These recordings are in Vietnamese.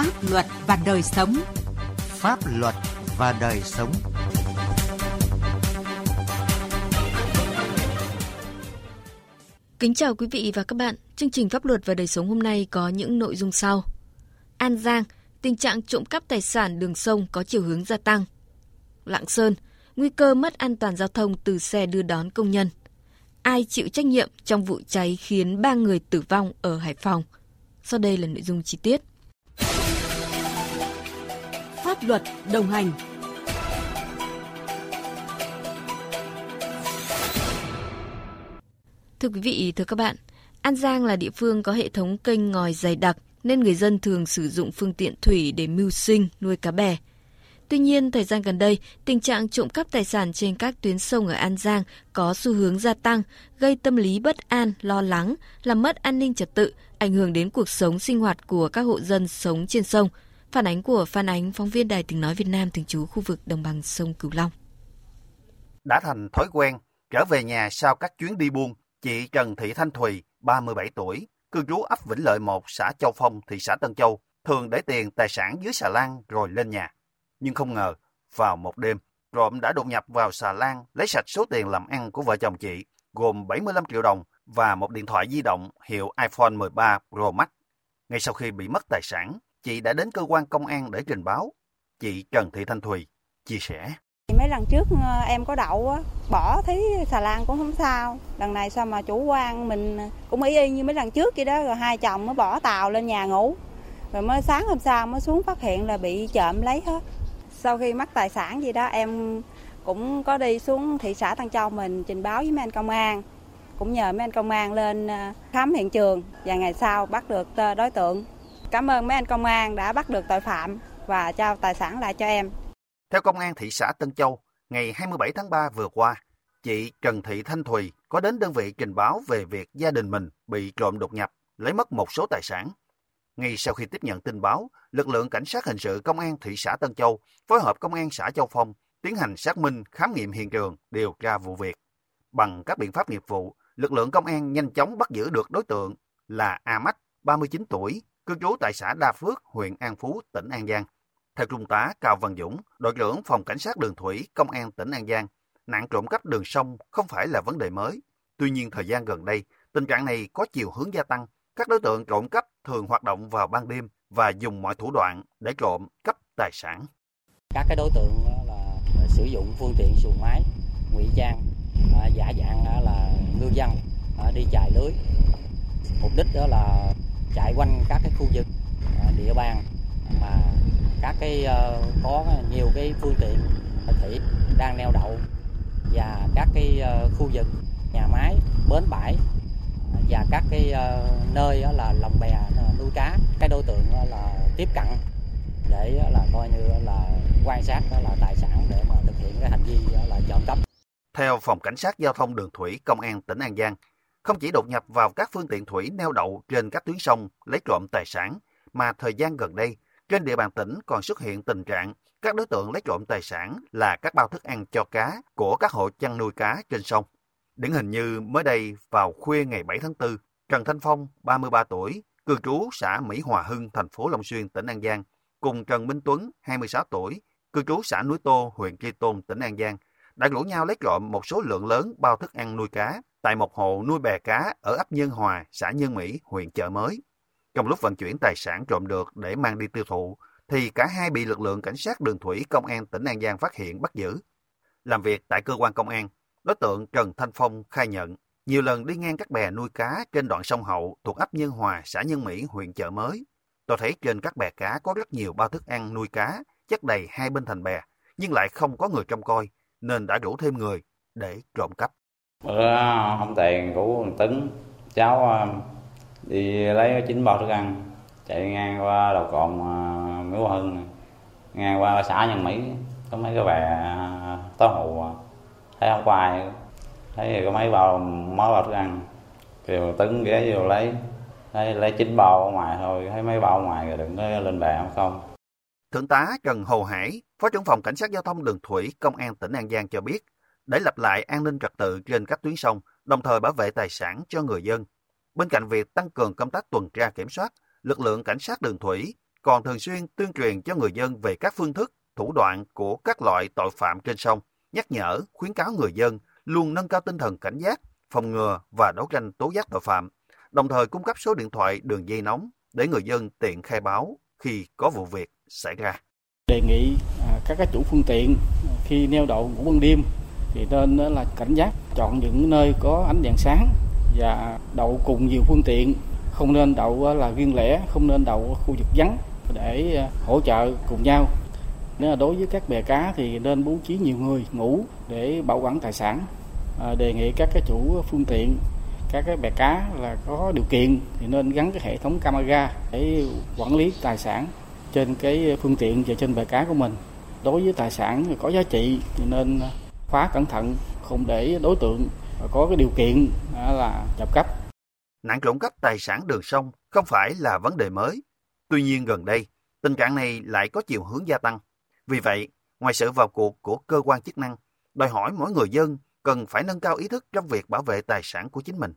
Pháp luật và đời sống. Pháp luật và đời sống. Kính chào quý vị và các bạn. Chương trình Pháp luật và đời sống hôm nay có những nội dung sau. An Giang, tình trạng trộm cắp tài sản đường sông có chiều hướng gia tăng. Lạng Sơn, nguy cơ mất an toàn giao thông từ xe đưa đón công nhân. Ai chịu trách nhiệm trong vụ cháy khiến 3 người tử vong ở Hải Phòng? Sau đây là nội dung chi tiết. Pháp luật đồng hành. Thưa quý vị, thưa các bạn, An Giang là địa phương có hệ thống kênh ngòi dày đặc nên người dân thường sử dụng phương tiện thủy để mưu sinh, nuôi cá bè. Tuy nhiên, thời gian gần đây, tình trạng trộm cắp tài sản trên các tuyến sông ở An Giang có xu hướng gia tăng, gây tâm lý bất an, lo lắng, làm mất an ninh trật tự, ảnh hưởng đến cuộc sống sinh hoạt của các hộ dân sống trên sông. Phản ánh của phóng viên Đài Tiếng nói Việt Nam thường trú khu vực đồng bằng sông Cửu Long. Đã thành thói quen, trở về nhà sau các chuyến đi buôn, chị Trần Thị Thanh Thùy, 37 tuổi, cư trú ấp Vĩnh Lợi 1, xã Châu Phong, thị xã Tân Châu, thường để tiền tài sản dưới xà lan rồi lên nhà. Nhưng không ngờ, vào một đêm, trộm đã đột nhập vào xà lan lấy sạch số tiền làm ăn của vợ chồng chị, gồm 75 triệu đồng và một điện thoại di động hiệu iPhone 13 Pro Max. Ngay sau khi bị mất tài sản, chị đã đến cơ quan công an để trình báo. Chị Trần Thị Thanh Thùy chia sẻ. Mấy lần trước em có đậu, bỏ thấy xà lan cũng không sao. Lần này sao mà chủ quan mình cũng y như mấy lần trước vậy đó. Rồi hai chồng mới bỏ tàu lên nhà ngủ. Rồi mới sáng hôm sau mới xuống phát hiện là bị trộm lấy hết. Sau khi mất tài sản gì đó em cũng có đi xuống thị xã Tân Châu mình trình báo với mấy anh công an. Cũng nhờ mấy anh công an lên khám hiện trường và ngày sau bắt được đối tượng. Cảm ơn mấy anh công an đã bắt được tội phạm và trao tài sản lại cho em. Theo công an thị xã Tân Châu, ngày 27 tháng 3 vừa qua, chị Trần Thị Thanh Thùy có đến đơn vị trình báo về việc gia đình mình bị trộm đột nhập, lấy mất một số tài sản. Ngay sau khi tiếp nhận tin báo, lực lượng cảnh sát hình sự công an thị xã Tân Châu phối hợp công an xã Châu Phong tiến hành xác minh, khám nghiệm hiện trường, điều tra vụ việc. Bằng các biện pháp nghiệp vụ, lực lượng công an nhanh chóng bắt giữ được đối tượng là A Mách, 39 tuổi, cư trú tại xã Đa Phước, huyện An Phú, tỉnh An Giang. Theo Trung tá Cao Văn Dũng, đội trưởng phòng cảnh sát đường thủy công an tỉnh An Giang, nạn trộm cắp đường sông không phải là vấn đề mới. Tuy nhiên thời gian gần đây, tình trạng này có chiều hướng gia tăng. Các đối tượng trộm cắp thường hoạt động vào ban đêm và dùng mọi thủ đoạn để trộm cắp tài sản. Các cái đối tượng là sử dụng phương tiện xuồng máy, ngụy trang, giả dạng là ngư dân đi chài lưới. Mục đích đó là chạy quanh các cái khu vực địa bàn mà các cái có nhiều cái phương tiện thủy đang neo đậu và các cái khu vực nhà máy, bến bãi và các cái nơi là lồng bè nuôi cá. Cái đối tượng là tiếp cận để là coi như là quan sát đó là tài sản để mà thực hiện cái hành vi là trộm cắp. Theo phòng cảnh sát giao thông đường thủy công an tỉnh An Giang, không chỉ đột nhập vào các phương tiện thủy neo đậu trên các tuyến sông lấy trộm tài sản, mà thời gian gần đây, trên địa bàn tỉnh còn xuất hiện tình trạng các đối tượng lấy trộm tài sản là các bao thức ăn cho cá của các hộ chăn nuôi cá trên sông. Điển hình như mới đây vào khuya ngày 7 tháng 4, Trần Thanh Phong, 33 tuổi, cư trú xã Mỹ Hòa Hưng, thành phố Long Xuyên, tỉnh An Giang, cùng Trần Minh Tuấn, 26 tuổi, cư trú xã Núi Tô, huyện Tri Tôn, tỉnh An Giang, đã rủ nhau lấy trộm một số lượng lớn bao thức ăn nuôi cá tại một hộ nuôi bè cá ở ấp Nhân Hòa, xã Nhân Mỹ, huyện Chợ Mới. Trong lúc vận chuyển tài sản trộm được để mang đi tiêu thụ, thì cả hai bị lực lượng cảnh sát đường thủy công an tỉnh An Giang phát hiện bắt giữ. Làm việc tại cơ quan công an, đối tượng Trần Thanh Phong khai nhận nhiều lần đi ngang các bè nuôi cá trên đoạn sông Hậu thuộc ấp Nhân Hòa, xã Nhân Mỹ, huyện Chợ Mới. Tôi thấy trên các bè cá có rất nhiều bao thức ăn nuôi cá, chất đầy hai bên thành bè, nhưng lại không có người trông coi, nên đã rủ thêm người để trộm cắp. Không tiền của Tấn, cháu đi lấy 9 bao thức ăn, chạy ngang qua đầu cồn Mỹ Hòa Hưng, ngang qua xã Nhân Mỹ, có mấy cái bè táo hụ, thấy không có ai, thấy có mấy bao thức ăn, kêu Tấn ghé vô lấy 9 bao ở ngoài thôi, thấy mấy bao ở ngoài rồi đừng có lên bè không. Thượng tá Trần Hồ Hải, Phó trưởng phòng Cảnh sát Giao thông Đường Thủy, Công an tỉnh An Giang cho biết, để lập lại an ninh trật tự trên các tuyến sông, đồng thời bảo vệ tài sản cho người dân. Bên cạnh việc tăng cường công tác tuần tra kiểm soát, lực lượng cảnh sát đường thủy còn thường xuyên tuyên truyền cho người dân về các phương thức, thủ đoạn của các loại tội phạm trên sông, nhắc nhở, khuyến cáo người dân luôn nâng cao tinh thần cảnh giác, phòng ngừa và đấu tranh tố giác tội phạm, đồng thời cung cấp số điện thoại đường dây nóng để người dân tiện khai báo khi có vụ việc xảy ra. Đề nghị các chủ phương tiện khi neo đậu ngủ ban đêm thì nên là cảnh giác, chọn những nơi có ánh đèn sáng và đậu cùng nhiều phương tiện, không nên đậu là riêng lẻ, không nên đậu khu vực vắng để hỗ trợ cùng nhau. Nếu đối với các bè cá thì nên bố trí nhiều người ngủ để bảo quản tài sản. Đề nghị các cái chủ phương tiện, các cái bè cá là có điều kiện thì nên gắn cái hệ thống camera để quản lý tài sản trên cái phương tiện và trên bè cá của mình. Đối với tài sản có giá trị thì nên khóa cẩn thận, không để đối tượng có cái điều kiện là trộm cắp. Nạn trộm cắp tài sản đường sông không phải là vấn đề mới. Tuy nhiên gần đây, tình trạng này lại có chiều hướng gia tăng. Vì vậy, ngoài sự vào cuộc của cơ quan chức năng, đòi hỏi mỗi người dân cần phải nâng cao ý thức trong việc bảo vệ tài sản của chính mình,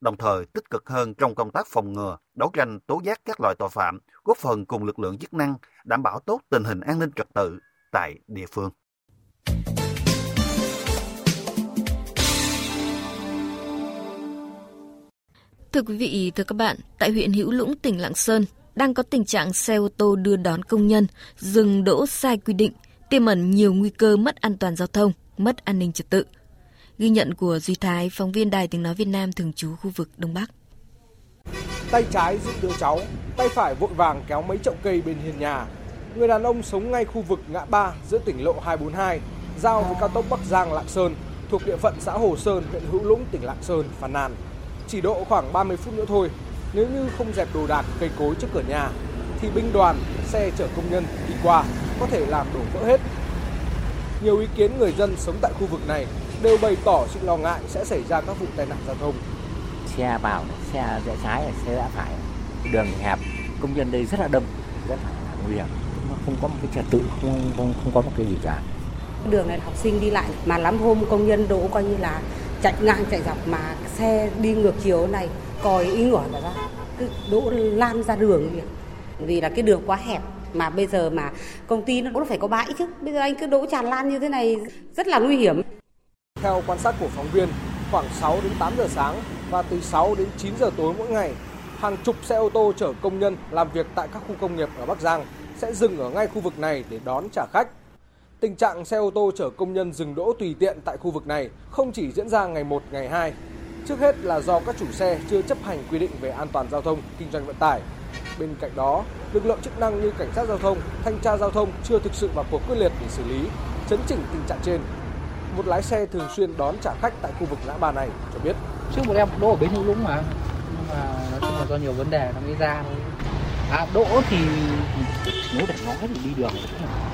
đồng thời tích cực hơn trong công tác phòng ngừa, đấu tranh tố giác các loại tội phạm, góp phần cùng lực lượng chức năng đảm bảo tốt tình hình an ninh trật tự tại địa phương. Thưa quý vị, thưa các bạn, tại huyện Hữu Lũng, tỉnh Lạng Sơn, đang có tình trạng xe ô tô đưa đón công nhân dừng đỗ sai quy định, tiềm ẩn nhiều nguy cơ mất an toàn giao thông, mất an ninh trật tự. Ghi nhận của Duy Thái, phóng viên Đài Tiếng nói Việt Nam thường trú khu vực Đông Bắc. Tay trái giữ đứa cháu, tay phải vội vàng kéo mấy chậu cây bên hiên nhà. Người đàn ông sống ngay khu vực ngã ba giữa tỉnh lộ 242 giao với cao tốc Bắc Giang Lạng Sơn thuộc địa phận xã Hồ Sơn, huyện Hữu Lũng, tỉnh Lạng Sơn phàn nàn. Chỉ độ khoảng 30 phút nữa thôi, nếu như không dẹp đồ đạc cây cối trước cửa nhà thì binh đoàn, xe chở công nhân đi qua có thể làm đổ vỡ hết. Nhiều ý kiến người dân sống tại khu vực này đều bày tỏ sự lo ngại sẽ xảy ra các vụ tai nạn giao thông. Xe vào, xe rẽ trái, xe rẽ phải, đường hẹp, công nhân đây rất là đông, rất là nguy hiểm, không có một cái trật tự, không có một cái gì cả. Đường này học sinh đi lại mà lắm hôm công nhân đỗ coi như là chạy ngang chạy dọc, mà xe đi ngược chiều này còi ý ngửa là ra, cứ đỗ lan ra đường kìa. Vì là cái đường quá hẹp, mà bây giờ mà công ty nó cũng phải có bãi chứ, bây giờ anh cứ đỗ tràn lan như thế này rất là nguy hiểm. Theo quan sát của phóng viên, khoảng 6 đến 8 giờ sáng và từ 6 đến 9 giờ tối mỗi ngày, hàng chục xe ô tô chở công nhân làm việc tại các khu công nghiệp ở Bắc Giang sẽ dừng ở ngay khu vực này để đón trả khách. Tình trạng xe ô tô chở công nhân dừng đỗ tùy tiện tại khu vực này không chỉ diễn ra ngày 1, ngày 2. Trước hết là do các chủ xe chưa chấp hành quy định về an toàn giao thông, kinh doanh vận tải. Bên cạnh đó, lực lượng chức năng như cảnh sát giao thông, thanh tra giao thông chưa thực sự vào cuộc quyết liệt để xử lý, chấn chỉnh tình trạng trên. Một lái xe thường xuyên đón trả khách tại khu vực ngã ba này cho biết: "Trước một em đỗ ở bến Hữu Lũng mà, nhưng mà nói chung là do nhiều vấn đề nó mới ra thôi. Đỗ thì nếu để nói thì đi đường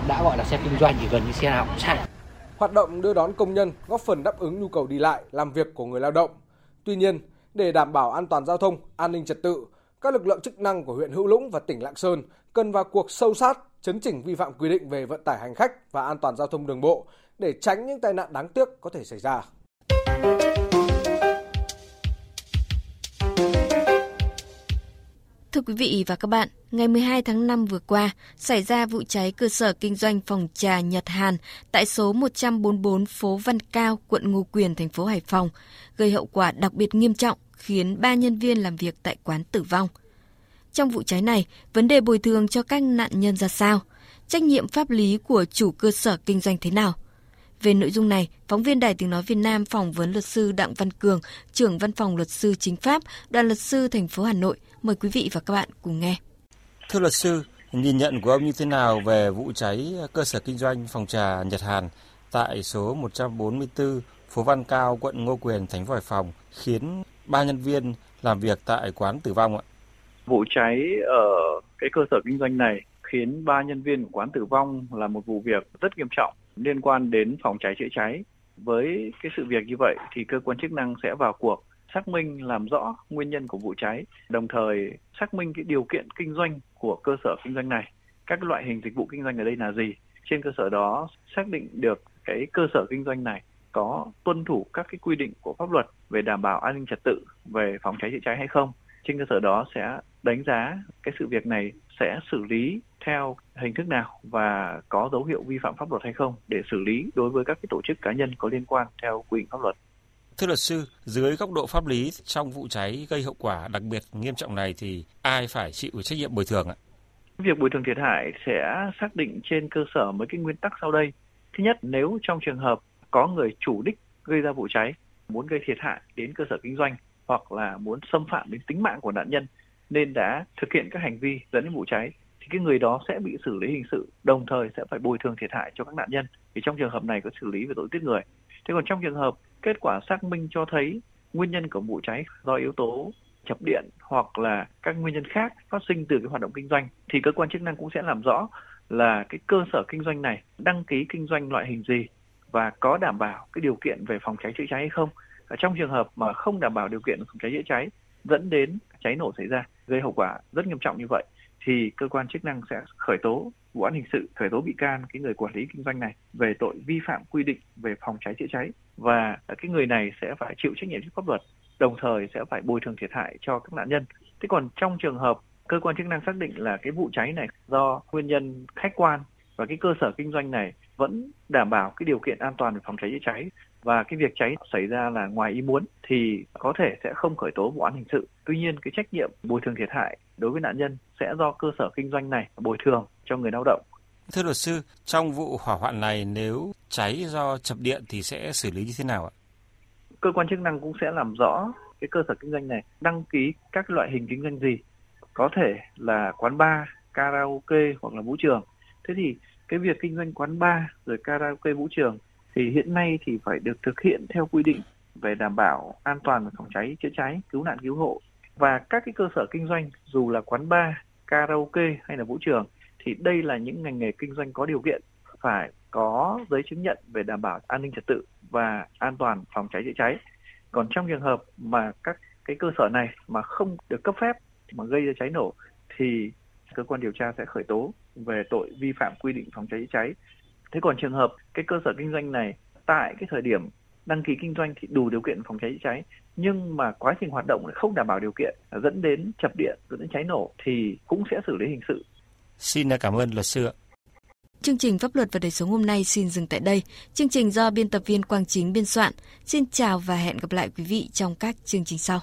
đã gọi là xe kinh doanh thì gần như xe nào cũng sai." Hoạt động đưa đón công nhân góp phần đáp ứng nhu cầu đi lại, làm việc của người lao động. Tuy nhiên, để đảm bảo an toàn giao thông, an ninh trật tự, các lực lượng chức năng của huyện Hữu Lũng và tỉnh Lạng Sơn cần vào cuộc sâu sát, chấn chỉnh vi phạm quy định về vận tải hành khách và an toàn giao thông đường bộ để tránh những tai nạn đáng tiếc có thể xảy ra. Thưa quý vị và các bạn, ngày 12 tháng 5 vừa qua, xảy ra vụ cháy cơ sở kinh doanh phòng trà Nhật Hàn tại số 144 phố Văn Cao, quận Ngô Quyền, thành phố Hải Phòng, gây hậu quả đặc biệt nghiêm trọng, khiến 3 nhân viên làm việc tại quán tử vong. Trong vụ cháy này, vấn đề bồi thường cho các nạn nhân ra sao? Trách nhiệm pháp lý của chủ cơ sở kinh doanh thế nào? Về nội dung này, phóng viên Đài Tiếng nói Việt Nam phỏng vấn luật sư Đặng Văn Cường, trưởng văn phòng luật sư chính pháp, đoàn luật sư thành phố Hà Nội. Mời quý vị và các bạn cùng nghe. Thưa luật sư, nhìn nhận của ông như thế nào về vụ cháy cơ sở kinh doanh phòng trà Nhật Hàn tại số 144 phố Văn Cao, quận Ngô Quyền, thành phố Hải Phòng, khiến 3 nhân viên làm việc tại quán tử vong ạ? Vụ cháy ở cái cơ sở kinh doanh này khiến 3 nhân viên của quán tử vong là một vụ việc rất nghiêm trọng liên quan đến phòng cháy chữa cháy. Với cái sự việc như vậy thì cơ quan chức năng sẽ vào cuộc xác minh làm rõ nguyên nhân của vụ cháy, đồng thời xác minh cái điều kiện kinh doanh của cơ sở kinh doanh này, các loại hình dịch vụ kinh doanh ở đây là gì. Trên cơ sở đó xác định được cái cơ sở kinh doanh này có tuân thủ các cái quy định của pháp luật về đảm bảo an ninh trật tự, về phòng cháy chữa cháy hay không. Trên cơ sở đó sẽ đánh giá cái sự việc này sẽ xử lý theo hình thức nào và có dấu hiệu vi phạm pháp luật hay không để xử lý đối với các cái tổ chức cá nhân có liên quan theo quy định pháp luật. Thưa luật sư, dưới góc độ pháp lý trong vụ cháy gây hậu quả đặc biệt nghiêm trọng này thì ai phải chịu trách nhiệm bồi thường ạ? Việc bồi thường thiệt hại sẽ xác định trên cơ sở mấy cái nguyên tắc sau đây. Thứ nhất, nếu trong trường hợp có người chủ đích gây ra vụ cháy, muốn gây thiệt hại đến cơ sở kinh doanh hoặc là muốn xâm phạm đến tính mạng của nạn nhân nên đã thực hiện các hành vi dẫn đến vụ cháy thì cái người đó sẽ bị xử lý hình sự, đồng thời sẽ phải bồi thường thiệt hại cho các nạn nhân. Thì trong trường hợp này có xử lý về tội giết người. Thế còn trong trường hợp kết quả xác minh cho thấy nguyên nhân của vụ cháy do yếu tố chập điện hoặc là các nguyên nhân khác phát sinh từ cái hoạt động kinh doanh thì cơ quan chức năng cũng sẽ làm rõ là cái cơ sở kinh doanh này đăng ký kinh doanh loại hình gì và có đảm bảo cái điều kiện về phòng cháy chữa cháy hay không. Ở trong trường hợp mà không đảm bảo điều kiện phòng cháy chữa cháy dẫn đến cháy nổ xảy ra gây hậu quả rất nghiêm trọng như vậy thì cơ quan chức năng sẽ khởi tố vụ án hình sự, khởi tố bị can cái người quản lý kinh doanh này về tội vi phạm quy định về phòng cháy chữa cháy và cái người này sẽ phải chịu trách nhiệm trước pháp luật, đồng thời sẽ phải bồi thường thiệt hại cho các nạn nhân. Thế còn trong trường hợp cơ quan chức năng xác định là cái vụ cháy này do nguyên nhân khách quan và cái cơ sở kinh doanh này vẫn đảm bảo cái điều kiện an toàn về phòng cháy chữa cháy và cái việc cháy xảy ra là ngoài ý muốn thì có thể sẽ không khởi tố vụ án hình sự. Tuy nhiên cái trách nhiệm bồi thường thiệt hại đối với nạn nhân sẽ do cơ sở kinh doanh này bồi thường cho người lao động. Thưa luật sư, trong vụ hỏa hoạn này nếu cháy do chập điện thì sẽ xử lý như thế nào ạ? Cơ quan chức năng cũng sẽ làm rõ cái cơ sở kinh doanh này đăng ký các loại hình kinh doanh gì, có thể là quán bar, karaoke hoặc là vũ trường. Thế thì cái việc kinh doanh quán bar rồi karaoke vũ trường thì hiện nay thì phải được thực hiện theo quy định về đảm bảo an toàn về phòng cháy, chữa cháy, cứu nạn, cứu hộ. Và các cái cơ sở kinh doanh dù là quán bar, karaoke hay là vũ trường thì đây là những ngành nghề kinh doanh có điều kiện phải có giấy chứng nhận về đảm bảo an ninh trật tự và an toàn phòng cháy chữa cháy. Còn trong trường hợp mà các cái cơ sở này mà không được cấp phép mà gây ra cháy nổ thì cơ quan điều tra sẽ khởi tố về tội vi phạm quy định phòng cháy chữa cháy. Thế còn trường hợp cái cơ sở kinh doanh này tại cái thời điểm đăng ký kinh doanh thì đủ điều kiện phòng cháy chữa cháy nhưng mà quá trình hoạt động lại không đảm bảo điều kiện dẫn đến chập điện, dẫn đến cháy nổ thì cũng sẽ xử lý hình sự. Xin cảm ơn luật sư ạ. Chương trình Pháp luật và đời sống hôm nay xin dừng tại đây. Chương trình do biên tập viên Quang Chính biên soạn. Xin chào và hẹn gặp lại quý vị trong các chương trình sau.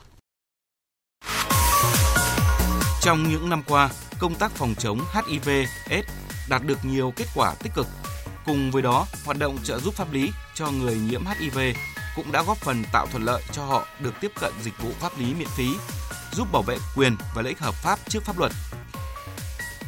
Trong những năm qua, công tác phòng chống HIV/AIDS đạt được nhiều kết quả tích cực. Cùng với đó, hoạt động trợ giúp pháp lý cho người nhiễm HIV cũng đã góp phần tạo thuận lợi cho họ được tiếp cận dịch vụ pháp lý miễn phí, giúp bảo vệ quyền và lợi ích hợp pháp trước pháp luật.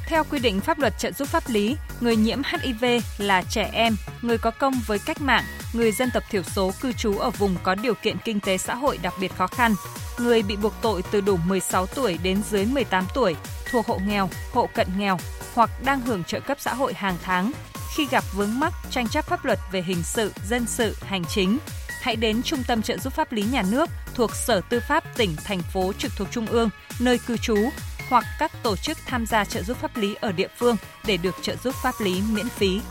Theo quy định pháp luật trợ giúp pháp lý, người nhiễm HIV là trẻ em, người có công với cách mạng, người dân tộc thiểu số cư trú ở vùng có điều kiện kinh tế xã hội đặc biệt khó khăn, người bị buộc tội từ đủ 16 tuổi đến dưới 18 tuổi, thuộc hộ nghèo, hộ cận nghèo hoặc đang hưởng trợ cấp xã hội hàng tháng. Khi gặp vướng mắc, tranh chấp pháp luật về hình sự, dân sự, hành chính, hãy đến Trung tâm trợ giúp pháp lý nhà nước thuộc Sở Tư pháp tỉnh, thành phố trực thuộc Trung ương, nơi cư trú hoặc các tổ chức tham gia trợ giúp pháp lý ở địa phương để được trợ giúp pháp lý miễn phí.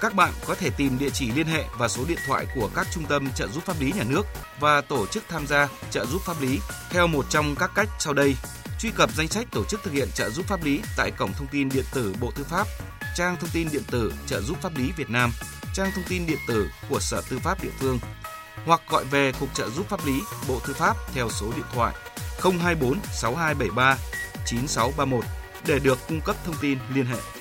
Các bạn có thể tìm địa chỉ liên hệ và số điện thoại của các trung tâm trợ giúp pháp lý nhà nước và tổ chức tham gia trợ giúp pháp lý theo một trong các cách sau đây. Truy cập danh sách tổ chức thực hiện trợ giúp pháp lý tại cổng thông tin điện tử Bộ Tư pháp, trang thông tin điện tử trợ giúp pháp lý Việt Nam, trang thông tin điện tử của Sở Tư pháp địa phương hoặc gọi về Cục trợ giúp pháp lý Bộ Tư pháp theo số điện thoại 024 6273 9631 để được cung cấp thông tin liên hệ.